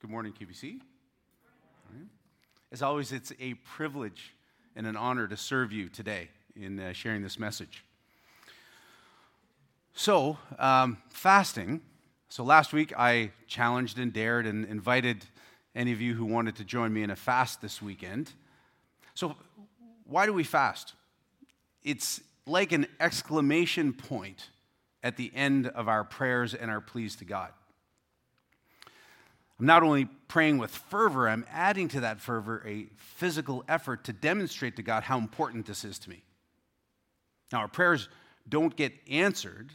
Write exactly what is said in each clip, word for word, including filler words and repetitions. Good morning, Q V C. As always, it's a privilege and an honor to serve you today in uh, sharing this message. So, um, fasting. So last week, I challenged and dared and invited any of you who wanted to join me in a fast this weekend. So why do we fast? It's like an exclamation point at the end of our prayers and our pleas to God. I'm not only praying with fervor, I'm adding to that fervor a physical effort to demonstrate to God how important this is to me. Now, our prayers don't get answered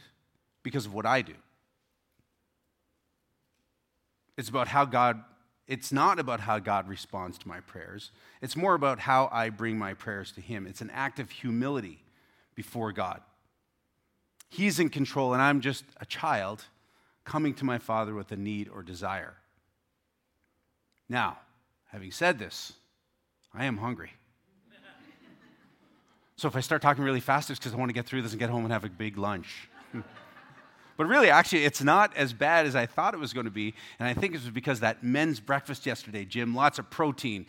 because of what I do. It's about how God, it's not about how God responds to my prayers. It's more about how I bring my prayers to Him. It's an act of humility before God. He's in control, and I'm just a child coming to my Father with a need or desire. Now, having said this, I am hungry. So if I start talking really fast, it's because I want to get through this and get home and have a big lunch. But really, actually, it's not as bad as I thought it was going to be, and I think it was because that men's breakfast yesterday, Jim, lots of protein,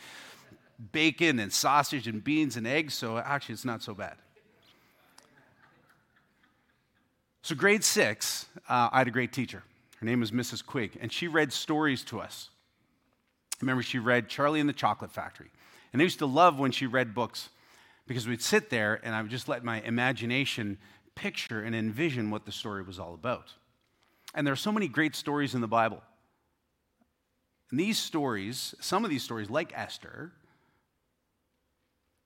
bacon and sausage and beans and eggs, so actually it's not so bad. So grade six, uh, I had a great teacher. Her name was Missus Quigg, and she read stories to us. I remember she read Charlie and the Chocolate Factory. And I used to love when she read books because we'd sit there and I would just let my imagination picture and envision what the story was all about. And there are so many great stories in the Bible. And these stories, some of these stories, like Esther,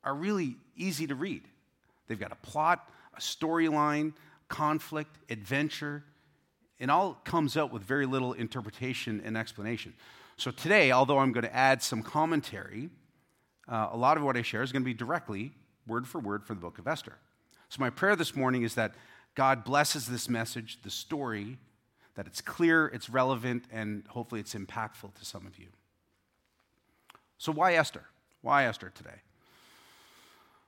are really easy to read. They've got a plot, a storyline, conflict, adventure, and all comes out with very little interpretation and explanation. So today, although I'm going to add some commentary, uh, a lot of what I share is going to be directly, word for word, from the book of Esther. So my prayer this morning is that God blesses this message, the story, that it's clear, it's relevant, and hopefully it's impactful to some of you. So why Esther? Why Esther today?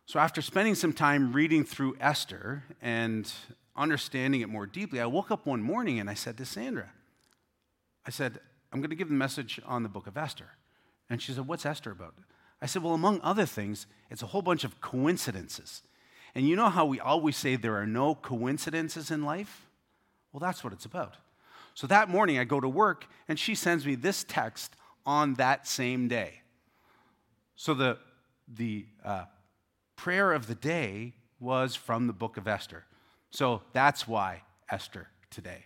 So after spending some time reading through Esther and understanding it more deeply, I woke up one morning and I said to Sandra, I said, I'm going to give the message on the book of Esther. And she said, what's Esther about? I said, well, among other things, it's a whole bunch of coincidences. And you know how we always say there are no coincidences in life? Well, that's what it's about. So that morning I go to work and she sends me this text on that same day. So the, the uh, prayer of the day was from the book of Esther. So that's why Esther today.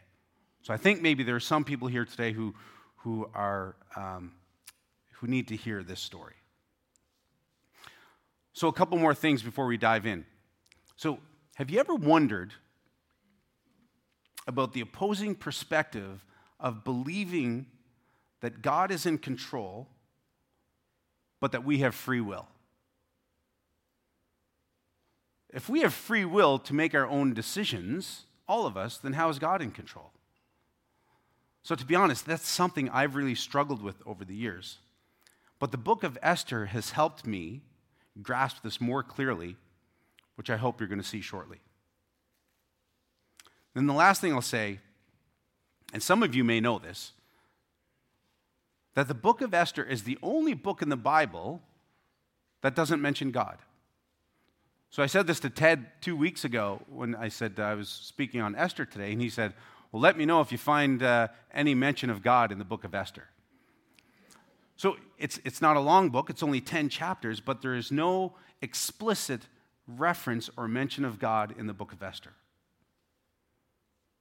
So I think maybe there are some people here today who who are um, who need to hear this story. So a couple more things before we dive in. So have you ever wondered about the opposing perspective of believing that God is in control, but that we have free will? If we have free will to make our own decisions, all of us, then how is God in control? So to be honest, that's something I've really struggled with over the years. But the book of Esther has helped me grasp this more clearly, which I hope you're going to see shortly. Then the last thing I'll say, and some of you may know this, that the book of Esther is the only book in the Bible that doesn't mention God. So I said this to Ted two weeks ago when I said I was speaking on Esther today, and he said, well, let me know if you find uh, any mention of God in the book of Esther. So it's it's not a long book. It's only ten chapters, but there is no explicit reference or mention of God in the book of Esther.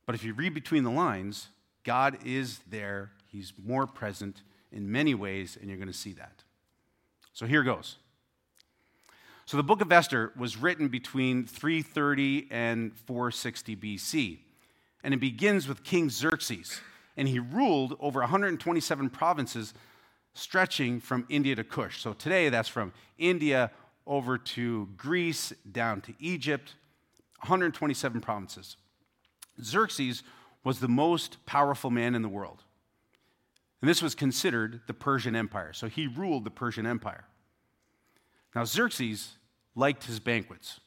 But if you read between the lines, God is there. He's more present in many ways, and you're going to see that. So here goes. So the book of Esther was written between three thirty and four sixty B C, and it begins with King Xerxes, and he ruled over one hundred twenty-seven provinces stretching from India to Kush. So today that's from India over to Greece, down to Egypt, one hundred twenty-seven provinces. Xerxes was the most powerful man in the world, and this was considered the Persian Empire. So he ruled the Persian Empire. Now Xerxes liked his banquets.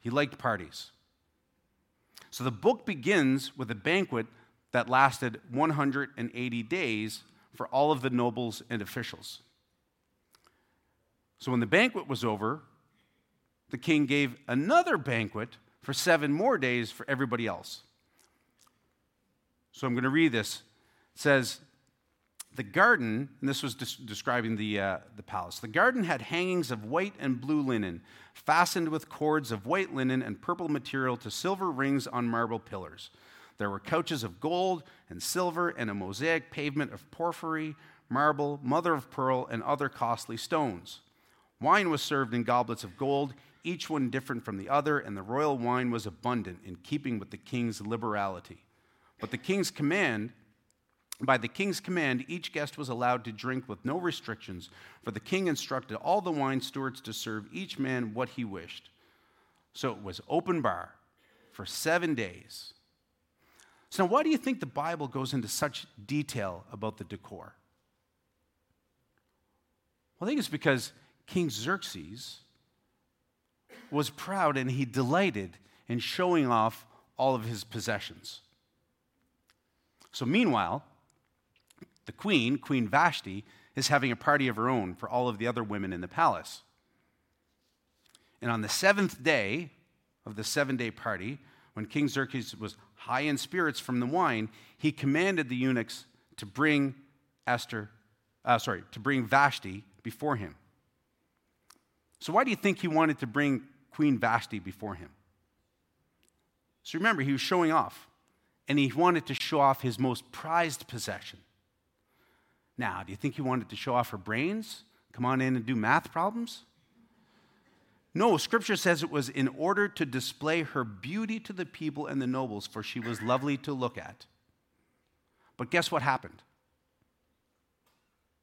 He liked parties. So the book begins with a banquet that lasted one hundred eighty days for all of the nobles and officials. So when the banquet was over, the king gave another banquet for seven more days for everybody else. So I'm going to read this. It says, the garden, and this was des- describing the uh, the palace, the garden had hangings of white and blue linen, fastened with cords of white linen and purple material to silver rings on marble pillars. There were couches of gold and silver and a mosaic pavement of porphyry, marble, mother of pearl, and other costly stones. Wine was served in goblets of gold, each one different from the other, and the royal wine was abundant in keeping with the king's liberality. But the king's command, by the king's command, each guest was allowed to drink with no restrictions, for the king instructed all the wine stewards to serve each man what he wished. So it was open bar for seven days. So now why do you think the Bible goes into such detail about the decor? Well, I think it's because King Xerxes was proud and he delighted in showing off all of his possessions. So meanwhile, the queen, Queen Vashti, is having a party of her own for all of the other women in the palace. And on the seventh day of the seven-day party, when King Xerxes was high in spirits from the wine, he commanded the eunuchs to bring Esther, uh, sorry, to bring Vashti before him. So why do you think he wanted to bring Queen Vashti before him? So remember, he was showing off, and he wanted to show off his most prized possession. Now, do you think he wanted to show off her brains? Come on in and do math problems? No, Scripture says it was in order to display her beauty to the people and the nobles, for she was lovely to look at. But guess what happened?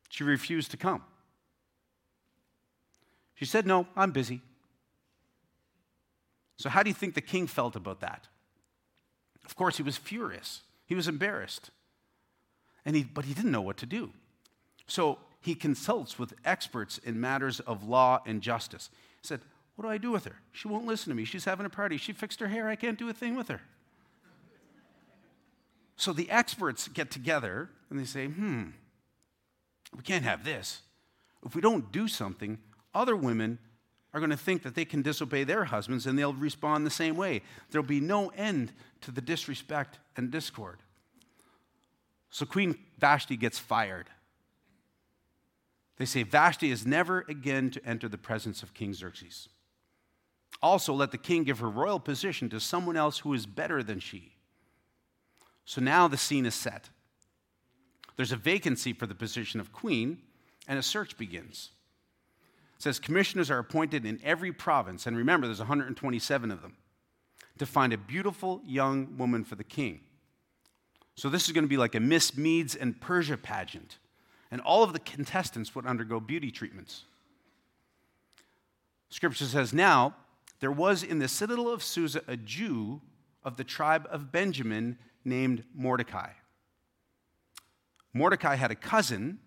She refused to come. She said, no, I'm busy. So how do you think the king felt about that? Of course, he was furious. He was embarrassed. And he, but he didn't know what to do. So he consults with experts in matters of law and justice. He said, what do I do with her? She won't listen to me. She's having a party. She fixed her hair. I can't do a thing with her. So the experts get together and they say, hmm, we can't have this. If we don't do something, other women are going to think that they can disobey their husbands and they'll respond the same way. There'll be no end to the disrespect and discord. So Queen Vashti gets fired. They say, Vashti is never again to enter the presence of King Xerxes. Also, let the king give her royal position to someone else who is better than she. So now the scene is set. There's a vacancy for the position of queen, and a search begins. It says, commissioners are appointed in every province, and remember, there's one hundred twenty-seven of them, to find a beautiful young woman for the king. So this is going to be like a Miss Medes and Persia pageant, and all of the contestants would undergo beauty treatments. Scripture says, now, there was in the citadel of Susa a Jew of the tribe of Benjamin named Mordecai. Mordecai had a cousin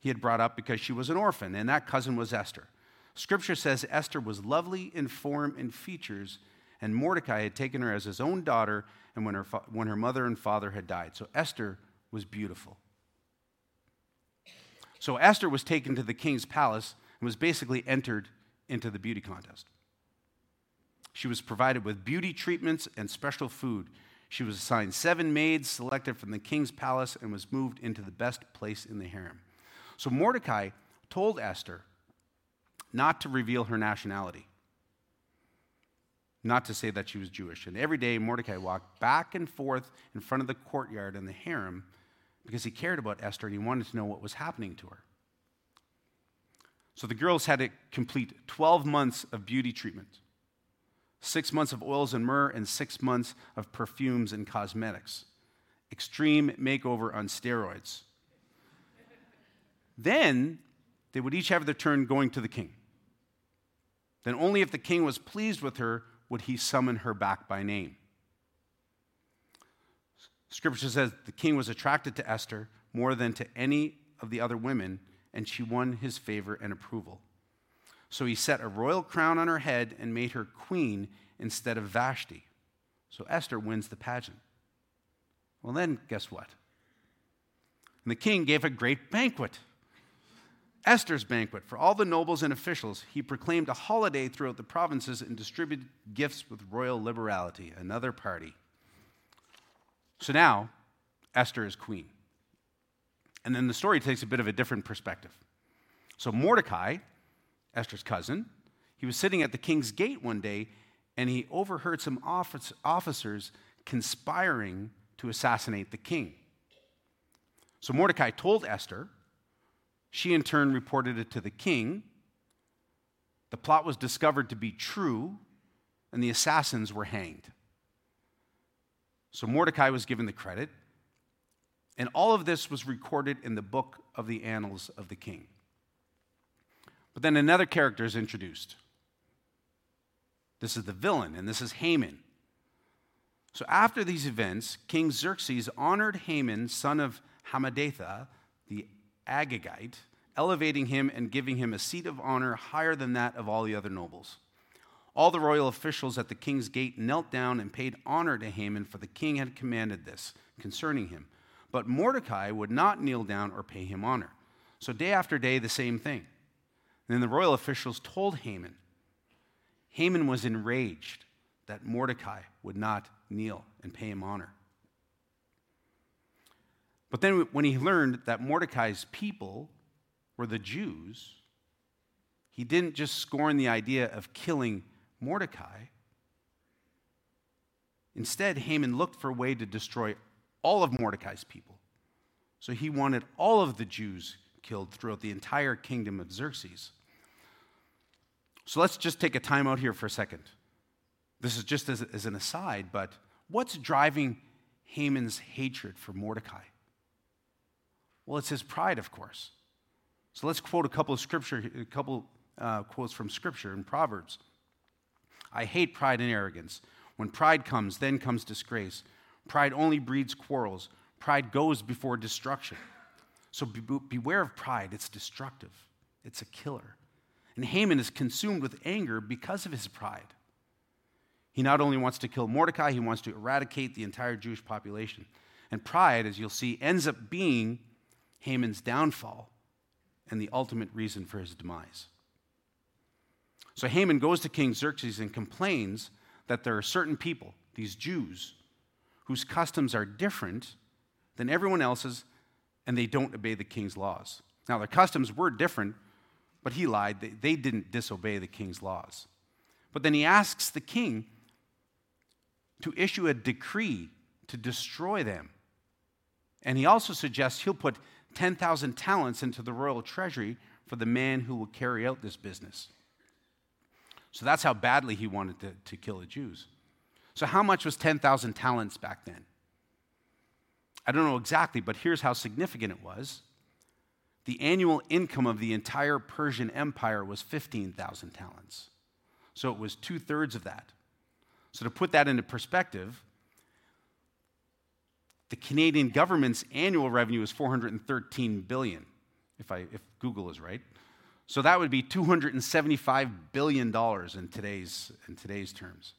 he had brought up because she was an orphan, and that cousin was Esther. Scripture says Esther was lovely in form and features, and Mordecai had taken her as his own daughter and when her, fa- when her mother and father had died. So Esther was beautiful. So Esther was taken to the king's palace and was basically entered into the beauty contest. She was provided with beauty treatments and special food. She was assigned seven maids selected from the king's palace and was moved into the best place in the harem. So Mordecai told Esther not to reveal her nationality, not to say that she was Jewish. And every day Mordecai walked back and forth in front of the courtyard and the harem because he cared about Esther and he wanted to know what was happening to her. So the girls had to complete twelve months of beauty treatment, six months of oils and myrrh, and six months of perfumes and cosmetics, extreme makeover on steroids. Then they would each have their turn going to the king. Then only if the king was pleased with her would he summon her back by name. Scripture says the king was attracted to Esther more than to any of the other women, and she won his favor and approval. So he set a royal crown on her head and made her queen instead of Vashti. So Esther wins the pageant. Well, then guess what? And the king gave a great banquet, Esther's banquet, for all the nobles and officials. He proclaimed a holiday throughout the provinces and distributed gifts with royal liberality. Another party. So now, Esther is queen. And then the story takes a bit of a different perspective. So Mordecai, Esther's cousin, he was sitting at the king's gate one day, and he overheard some officers conspiring to assassinate the king. So Mordecai told Esther. She, in turn, reported it to the king. The plot was discovered to be true, and the assassins were hanged. So Mordecai was given the credit, and all of this was recorded in the book of the annals of the king. But then another character is introduced. This is the villain, and this is Haman. So after these events, King Xerxes honored Haman, son of Hammedatha, the Agagite, elevating him and giving him a seat of honor higher than that of all the other nobles. All the royal officials at the king's gate knelt down and paid honor to Haman, for the king had commanded this concerning him. But Mordecai would not kneel down or pay him honor. So day after day, the same thing. And then the royal officials told Haman. Haman was enraged that Mordecai would not kneel and pay him honor. But then when he learned that Mordecai's people were the Jews, he didn't just scorn the idea of killing Mordecai. Instead, Haman looked for a way to destroy all of Mordecai's people. So he wanted all of the Jews killed throughout the entire kingdom of Xerxes. So let's just take a time out here for a second. This is just as, as an aside, but what's driving Haman's hatred for Mordecai? Well, it's his pride, of course. So let's quote a couple of scripture, a couple uh, quotes from Scripture in Proverbs. I hate pride and arrogance. When pride comes, then comes disgrace. Pride only breeds quarrels. Pride goes before destruction. So be- beware of pride. It's destructive. It's a killer. And Haman is consumed with anger because of his pride. He not only wants to kill Mordecai, he wants to eradicate the entire Jewish population. And pride, as you'll see, ends up being Haman's downfall and the ultimate reason for his demise. So Haman goes to King Xerxes and complains that there are certain people, these Jews, whose customs are different than everyone else's, and they don't obey the king's laws. Now, their customs were different, but he lied. They, they didn't disobey the king's laws. But then he asks the king to issue a decree to destroy them. And he also suggests he'll put ten thousand talents into the royal treasury for the man who will carry out this business. So that's how badly he wanted to, to kill the Jews. So how much was ten thousand talents back then? I don't know exactly, but here's how significant it was. The annual income of the entire Persian Empire was fifteen thousand talents. So it was two-thirds of that. So to put that into perspective, the Canadian government's annual revenue is four hundred thirteen billion dollars, if I if Google is right. So that would be two hundred seventy-five billion dollars in today's, in today's terms.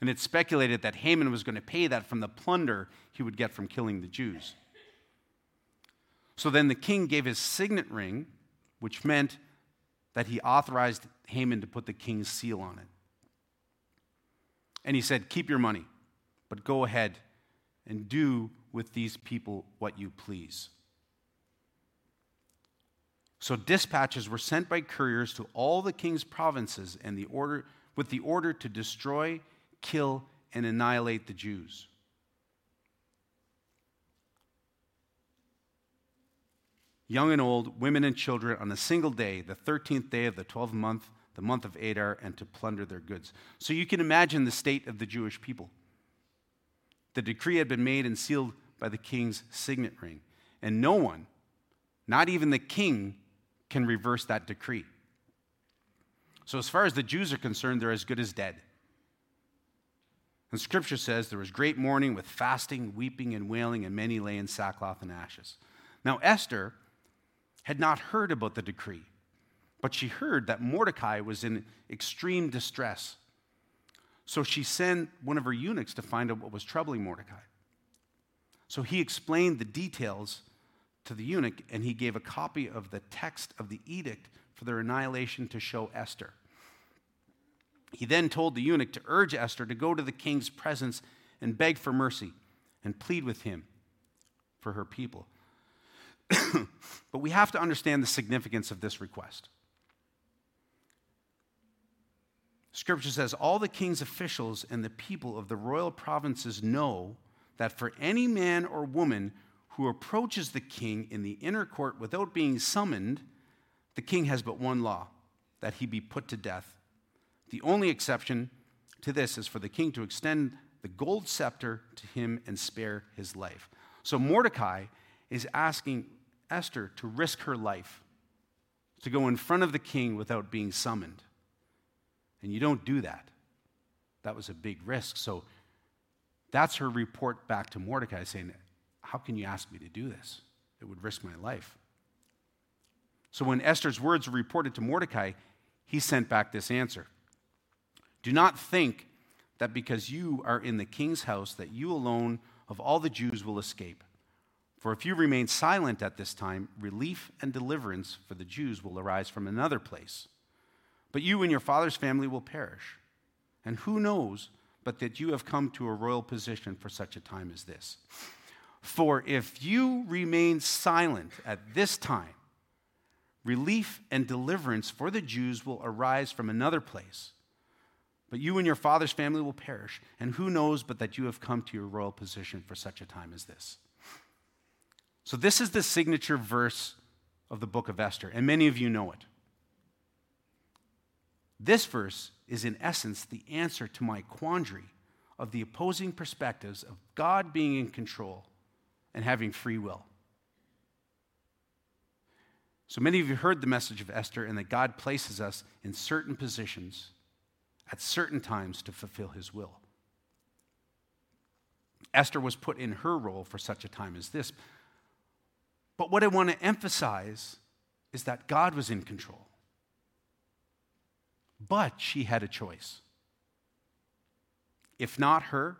And it's speculated that Haman was going to pay that from the plunder he would get from killing the Jews. So then the king gave his signet ring, which meant that he authorized Haman to put the king's seal on it. And he said, keep your money, but go ahead and do with these people what you please. So dispatches were sent by couriers to all the king's provinces and the order, with the order to destroy, kill, and annihilate the Jews. Young and old, women and children, on a single day, the thirteenth day of the twelfth month, the month of Adar, and to plunder their goods. So you can imagine the state of the Jewish people. The decree had been made and sealed by the king's signet ring. And no one, not even the king, can reverse that decree. So as far as the Jews are concerned, they're as good as dead. And Scripture says there was great mourning with fasting, weeping, and wailing, and many lay in sackcloth and ashes. Now Esther had not heard about the decree, but she heard that Mordecai was in extreme distress. So she sent one of her eunuchs to find out what was troubling Mordecai. So he explained the details to the eunuch, and he gave a copy of the text of the edict for their annihilation to show Esther. He then told the eunuch to urge Esther to go to the king's presence and beg for mercy and plead with him for her people. But we have to understand the significance of this request. Scripture says, all the king's officials and the people of the royal provinces know that for any man or woman who approaches the king in the inner court without being summoned, the king has but one law, that he be put to death. The only exception to this is for the king to extend the gold scepter to him and spare his life. So Mordecai is asking Esther to risk her life, to go in front of the king without being summoned. And you don't do that. That was a big risk. So that's her report back to Mordecai saying, how can you ask me to do this? It would risk my life. So when Esther's words were reported to Mordecai, he sent back this answer. Do not think that because you are in the king's house that you alone of all the Jews will escape. For if you remain silent at this time, relief and deliverance for the Jews will arise from another place. But you and your father's family will perish. And who knows but that you have come to a royal position for such a time as this? For if you remain silent at this time, relief and deliverance for the Jews will arise from another place. But you and your father's family will perish. And who knows but that you have come to your royal position for such a time as this? So this is the signature verse of the book of Esther, and many of you know it. This verse is, in essence, the answer to my quandary of the opposing perspectives of God being in control and having free will. So many of you heard the message of Esther and that God places us in certain positions at certain times to fulfill his will. Esther was put in her role for such a time as this. But what I want to emphasize is that God was in control. But she had a choice. If not her,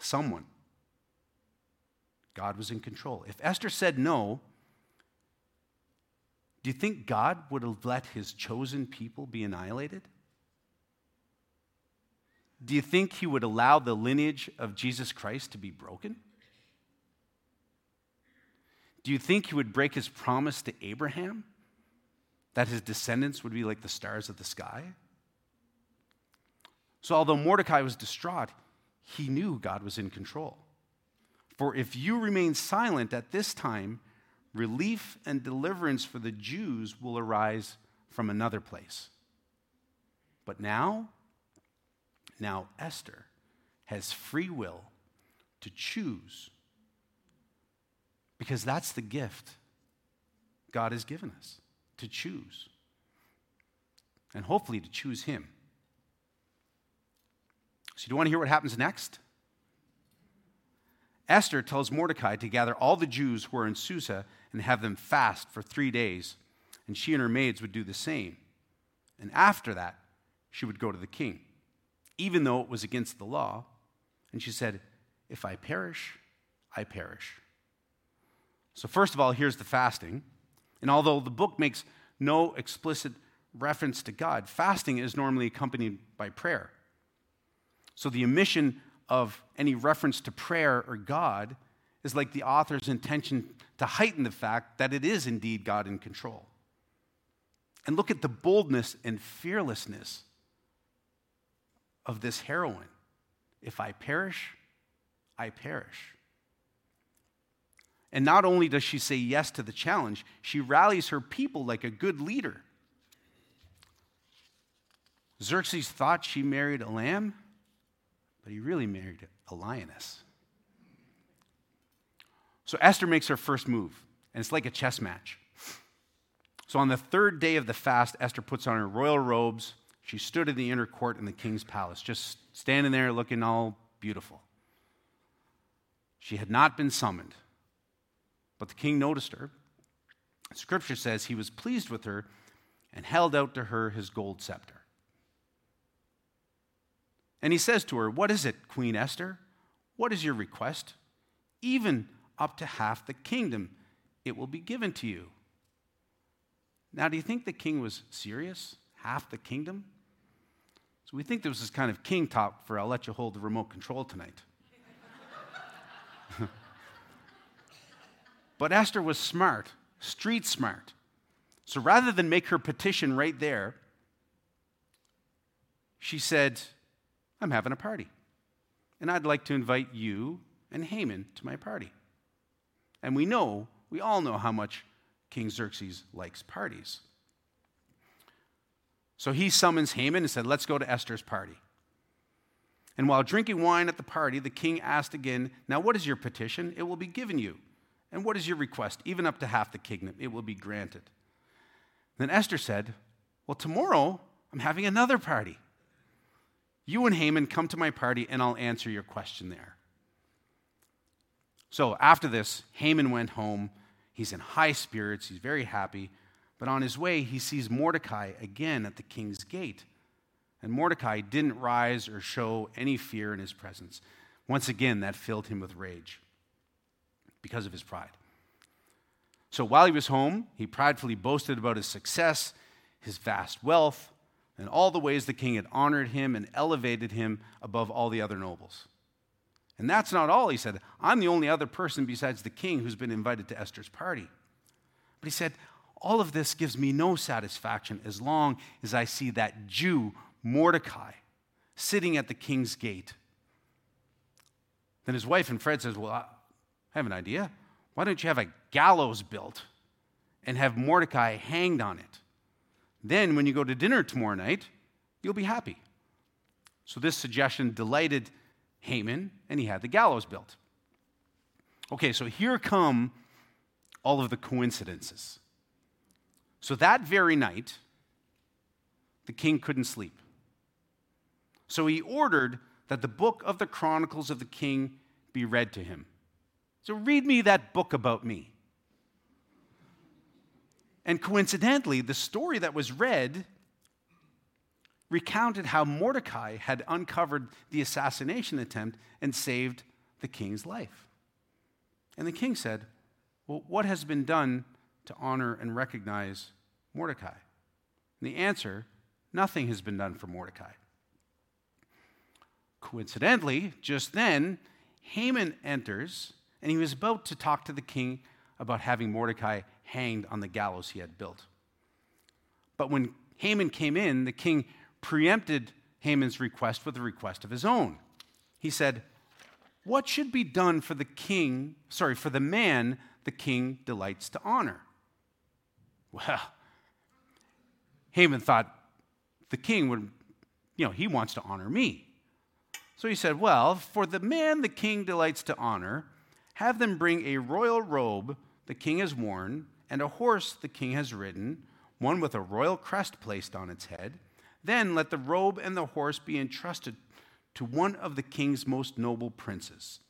someone. God was in control. If Esther said no, do you think God would have let his chosen people be annihilated? Do you think he would allow the lineage of Jesus Christ to be broken? Do you think he would break his promise to Abraham? That his descendants would be like the stars of the sky? So although Mordecai was distraught, he knew God was in control. For if you remain silent at this time, relief and deliverance for the Jews will arise from another place. But now, now Esther has free will to choose, because that's the gift God has given us. To choose, and hopefully to choose him. So do you want to hear what happens next? Esther tells Mordecai to gather all the Jews who are in Susa and have them fast for three days, and she and her maids would do the same. And after that, she would go to the king, even though it was against the law. And she said, if I perish, I perish. So first of all, here's the fasting. And although the book makes no explicit reference to God, fasting is normally accompanied by prayer. So the omission of any reference to prayer or God is like the author's intention to heighten the fact that it is indeed God in control. And look at the boldness and fearlessness of this heroine. If I perish, I perish. And not only does she say yes to the challenge, she rallies her people like a good leader. Xerxes thought she married a lamb, but he really married a lioness. So Esther makes her first move, and it's like a chess match. So on the third day of the fast, Esther puts on her royal robes. She stood in the inner court in the king's palace, just standing there looking all beautiful. She had not been summoned. But the king noticed her. Scripture says he was pleased with her and held out to her his gold scepter. And he says to her, what is it, Queen Esther? What is your request? Even up to half the kingdom it will be given to you. Now, do you think the king was serious? Half the kingdom? So we think there was this kind of king talk for, I'll let you hold the remote control tonight. But Esther was smart, street smart. So rather than make her petition right there, she said, I'm having a party, and I'd like to invite you and Haman to my party. And we know, we all know how much King Xerxes likes parties. So he summons Haman and said, let's go to Esther's party. And while drinking wine at the party, the king asked again, now what is your petition? It will be given you. And what is your request? Even up to half the kingdom, it will be granted. Then Esther said, well, tomorrow I'm having another party. You and Haman come to my party, and I'll answer your question there. So after this, Haman went home. He's in high spirits. He's very happy. But on his way, he sees Mordecai again at the king's gate. And Mordecai didn't rise or show any fear in his presence. Once again, that filled him with rage because of his pride. So while he was home, he pridefully boasted about his success, his vast wealth, and all the ways the king had honored him and elevated him above all the other nobles. And that's not all, he said. I'm the only other person besides the king who's been invited to Esther's party. But he said, all of this gives me no satisfaction as long as I see that Jew, Mordecai, sitting at the king's gate. Then his wife and Fred says, well, I have an idea. Why don't you have a gallows built and have Mordecai hanged on it? Then when you go to dinner tomorrow night, you'll be happy. So this suggestion delighted Haman, and he had the gallows built. Okay, so here come all of the coincidences. So that very night, the king couldn't sleep. So he ordered that the book of the Chronicles of the King be read to him. So read me that book about me. And coincidentally, the story that was read recounted how Mordecai had uncovered the assassination attempt and saved the king's life. And the king said, well, what has been done to honor and recognize Mordecai? And the answer, nothing has been done for Mordecai. Coincidentally, just then, Haman enters, and he was about to talk to the king about having Mordecai hanged on the gallows he had built. But when Haman came in, the king preempted Haman's request with a request of his own. He said, what should be done for the king, sorry, for the man the king delights to honor? Well, Haman thought the king would, you know, he wants to honor me. So he said, well, for the man the king delights to honor, have them bring a royal robe the king has worn, and a horse the king has ridden, one with a royal crest placed on its head. Then let the robe and the horse be entrusted to one of the king's most noble princes.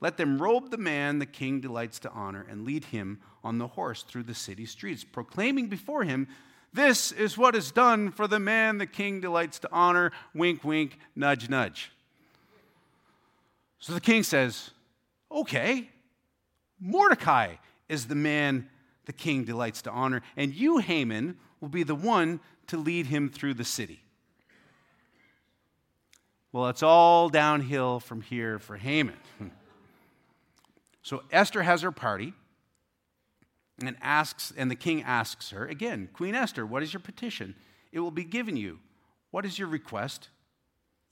Let them robe the man the king delights to honor and lead him on the horse through the city streets, proclaiming before him, this is what is done for the man the king delights to honor, wink, wink, nudge, nudge. So the king says, okay, Mordecai is the man the king delights to honor, and you, Haman, will be the one to lead him through the city. Well, it's all downhill from here for Haman. So Esther has her party and asks, and the king asks her, again, Queen Esther, what is your petition? It will be given you. What is your request?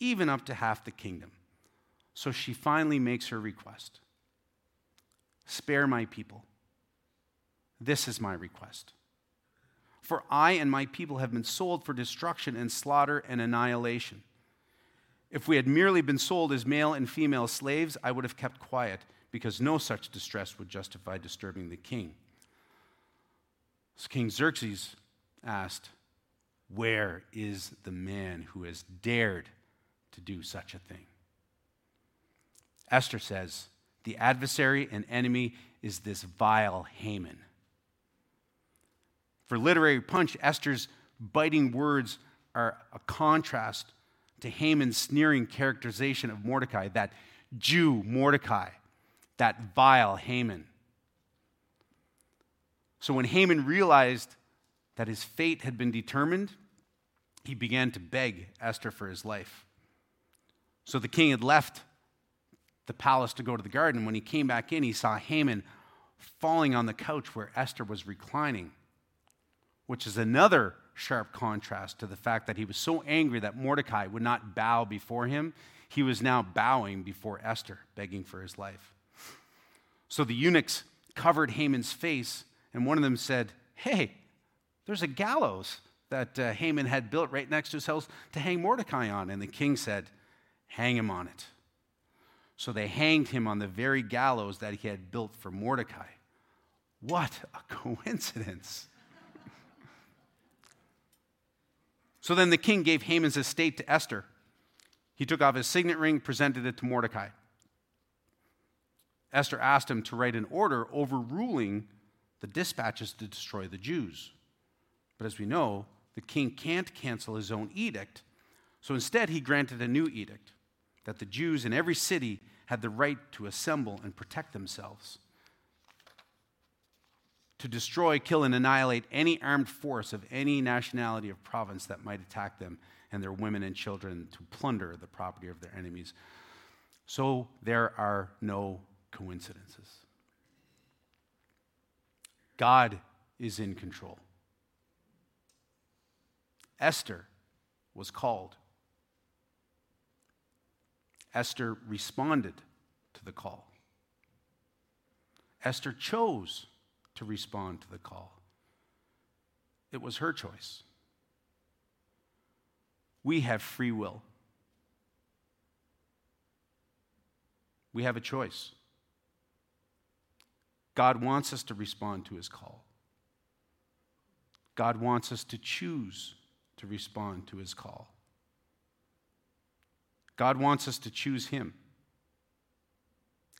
Even up to half the kingdom. So she finally makes her request. Spare my people. This is my request. For I and my people have been sold for destruction and slaughter and annihilation. If we had merely been sold as male and female slaves, I would have kept quiet, because no such distress would justify disturbing the king. So King Xerxes asked, where is the man who has dared to do such a thing? Esther says, the adversary and enemy is this vile Haman. For literary punch, Esther's biting words are a contrast to Haman's sneering characterization of Mordecai, that Jew Mordecai, that vile Haman. So when Haman realized that his fate had been determined, he began to beg Esther for his life. So the king had left the palace to go to the garden. When he came back in, he saw Haman falling on the couch where Esther was reclining, which is another sharp contrast to the fact that he was so angry that Mordecai would not bow before him. He was now bowing before Esther, begging for his life. So the eunuchs covered Haman's face, and one of them said, "Hey, there's a gallows that uh, Haman had built right next to his house to hang Mordecai on." And the king said, "Hang him on it." So they hanged him on the very gallows that he had built for Mordecai. What a coincidence. So then the king gave Haman's estate to Esther. He took off his signet ring, presented it to Mordecai. Esther asked him to write an order overruling the dispatches to destroy the Jews. But as we know, the king can't cancel his own edict. So instead, he granted a new edict that the Jews in every city had the right to assemble and protect themselves, to destroy, kill, and annihilate any armed force of any nationality or province that might attack them and their women and children, to plunder the property of their enemies. So there are no coincidences. God is in control. Esther was called. Esther responded to the call. Esther chose to respond to the call. It was her choice. We have free will. We have a choice. God wants us to respond to his call. God wants us to choose to respond to his call. God wants us to choose him.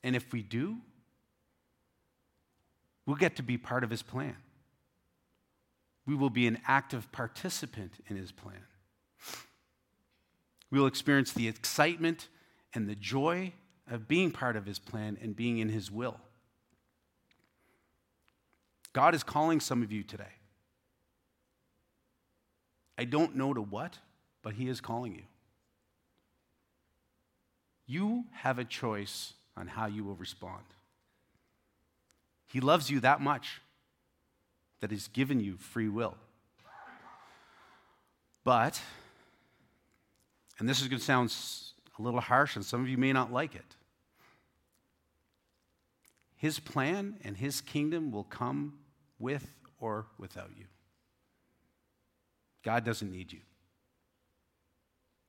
And if we do, we'll get to be part of his plan. We will be an active participant in his plan. We'll experience the excitement and the joy of being part of his plan and being in his will. God is calling some of you today. I don't know to what, but he is calling you. You have a choice on how you will respond. He loves you that much that he's given you free will. But, and this is going to sound a little harsh and some of you may not like it, his plan and his kingdom will come with or without you. God doesn't need you.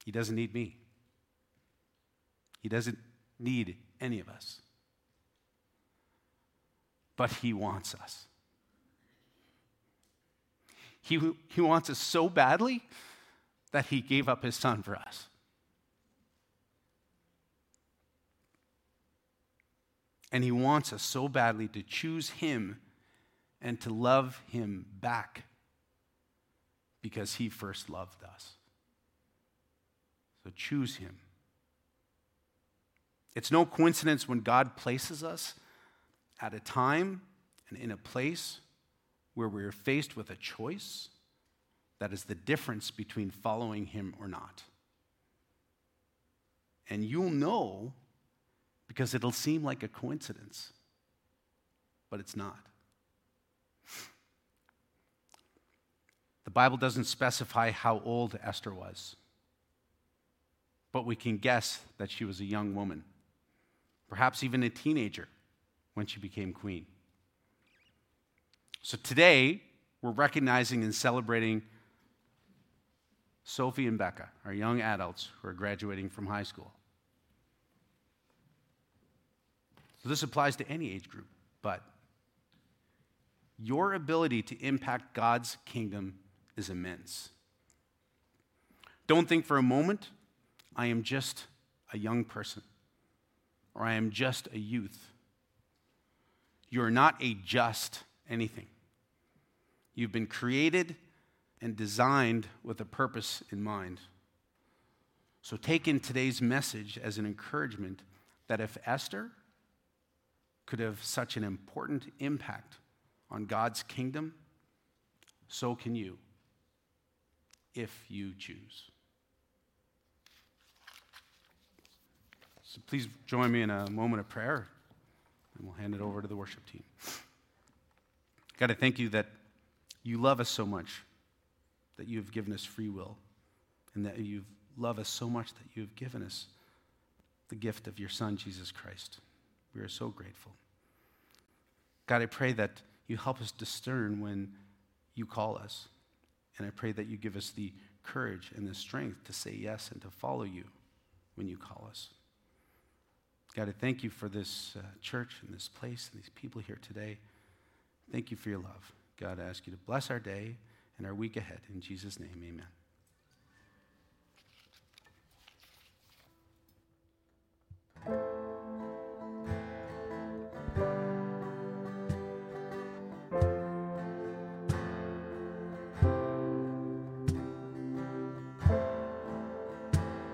He doesn't need me. He doesn't need any of us. But he wants us. He, he wants us so badly that he gave up his son for us. And he wants us so badly to choose him and to love him back because he first loved us. So choose him. It's no coincidence when God places us at a time and in a place where we are faced with a choice that is the difference between following him or not. And you'll know because it'll seem like a coincidence, but it's not. The Bible doesn't specify how old Esther was, but we can guess that she was a young woman, perhaps even a teenager, when she became queen. So today, we're recognizing and celebrating Sophie and Becca, our young adults who are graduating from high school. So this applies to any age group, but your ability to impact God's kingdom is immense. Don't think for a moment, I am just a young person, or I am just a youth. You're not a just anything. You've been created and designed with a purpose in mind. So take in today's message as an encouragement that if Esther could have such an important impact on God's kingdom, so can you, if you choose. So please join me in a moment of prayer, and we'll hand it over to the worship team. God, I thank you that you love us so much, that you've given us free will, and that you love us so much that you've given us the gift of your Son, Jesus Christ. We are so grateful. God, I pray that you help us discern when you call us, and I pray that you give us the courage and the strength to say yes and to follow you when you call us. God, I thank you for this uh, church and this place and these people here today. Thank you for your love. God, I ask you to bless our day and our week ahead. In Jesus' name, amen.